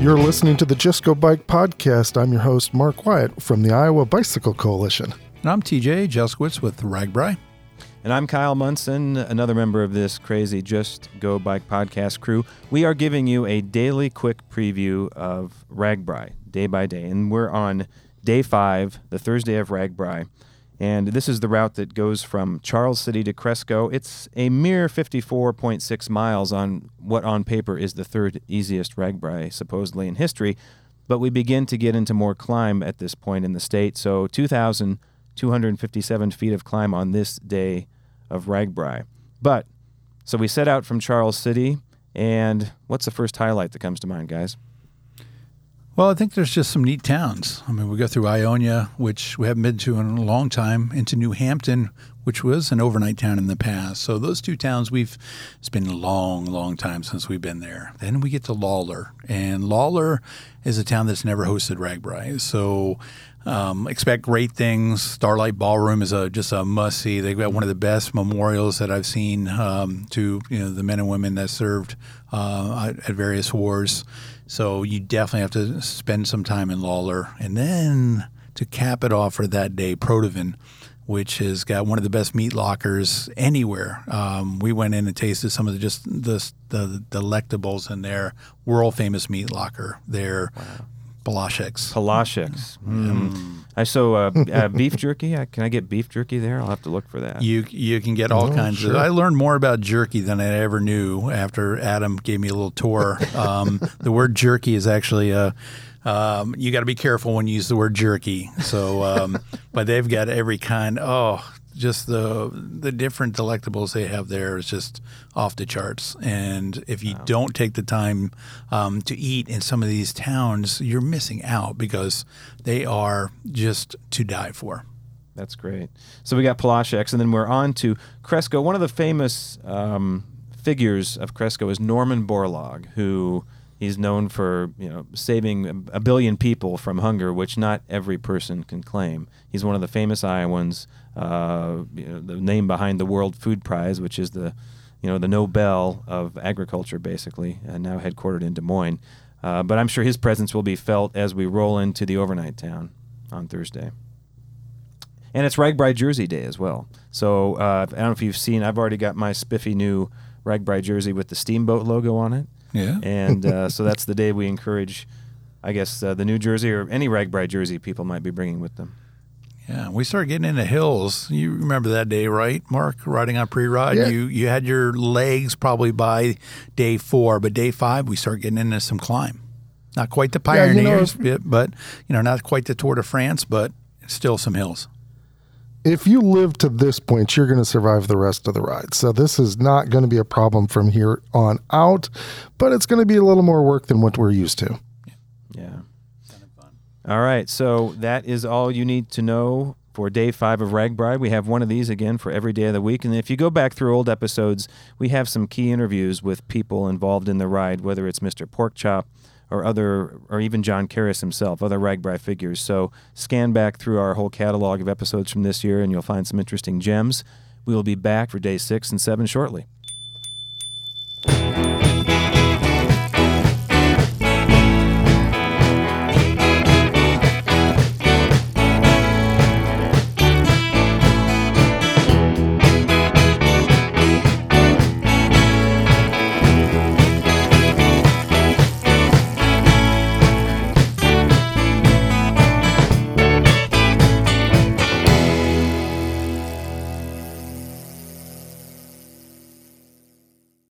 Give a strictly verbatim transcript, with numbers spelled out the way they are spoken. You're listening to the Just Go Bike Podcast. I'm your host, Mark Wyatt from the Iowa Bicycle Coalition. And I'm T J Jeskowitz with RAGBRAI. And I'm Kyle Munson, another member of this crazy Just Go Bike Podcast crew. We are giving you a daily quick preview of RAGBRAI, day by day. And we're on day five, the Thursday of RAGBRAI. And this is the route that goes from Charles City to Cresco. It's a mere fifty-four point six miles on what on paper is the third easiest RAGBRAI, supposedly, in history. But we begin to get into more climb at this point in the state. So two thousand two hundred fifty-seven feet of climb on this day of RAGBRAI. But, so we set out from Charles City, and what's the first highlight that comes to mind, guys? Well, I think there's just some neat towns. I mean, we go through Ionia, which we haven't been to in a long time, into New Hampton, which was an overnight town in the past. So those two towns, we've it's been a long, long time since we've been there. Then we get to Lawler, and Lawler is a town that's never hosted RAGBRAI. So um, expect great things. Starlight Ballroom is a, just a must-see. They've got one of the best memorials that I've seen um, to you know the men and women that served uh, at various wars. So you definitely have to spend some time in Lawler. And then to cap it off for that day, Protivin, which has got one of the best meat lockers anywhere. Um, we went in and tasted some of the just the, the delectables in their world-famous meat locker, their wow. Pilashics. Pilashics. Mm. Mm. I so uh, uh, beef jerky. I, can I get beef jerky there? I'll have to look for that. You you can get all oh, kinds sure. of. I learned more about jerky than I ever knew after Adam gave me a little tour. Um, the word jerky is actually a. Um, you got to be careful when you use the word jerky. So, um, but they've got every kind. Oh, just the the different delectables they have there is just off the charts. And if you wow. don't take the time um, to eat in some of these towns, you're missing out because they are just to die for. That's great. So we got Pilashics, and then we're on to Cresco. One of the famous um, figures of Cresco is Norman Borlaug, who he's known for you know saving a billion people from hunger, which not every person can claim. He's one of the famous Iowans. Uh, you know, the name behind the World Food Prize, which is the, you know, the Nobel of agriculture, basically, and now headquartered in Des Moines. Uh, but I'm sure his presence will be felt as we roll into the overnight town on Thursday. And it's RAGBRAI Jersey Day as well. So uh, I don't know if you've seen. I've already got my spiffy new RAGBRAI jersey with the Steamboat logo on it. Yeah. And uh, so that's the day we encourage, I guess, uh, the New Jersey or any RAGBRAI jersey people might be bringing with them. Yeah, we started getting into hills. You remember that day, right, Mark? Riding on pre-rod, yeah. you you had your legs probably by day four, but day five we start getting into some climb. Not quite the Pioneers, yeah, you know, but you know, not quite the Tour de France, but still some hills. If you live to this point, you're going to survive the rest of the ride. So this is not going to be a problem from here on out, but it's going to be a little more work than what we're used to. Yeah. yeah. All right, so that is all you need to know for day five of RAGBRAI. We have one of these again for every day of the week. And if you go back through old episodes, we have some key interviews with people involved in the ride, whether it's Mister Porkchop or other, or even John Karras himself, other RAGBRAI figures. So scan back through our whole catalog of episodes from this year, and you'll find some interesting gems. We will be back for day six and seven shortly.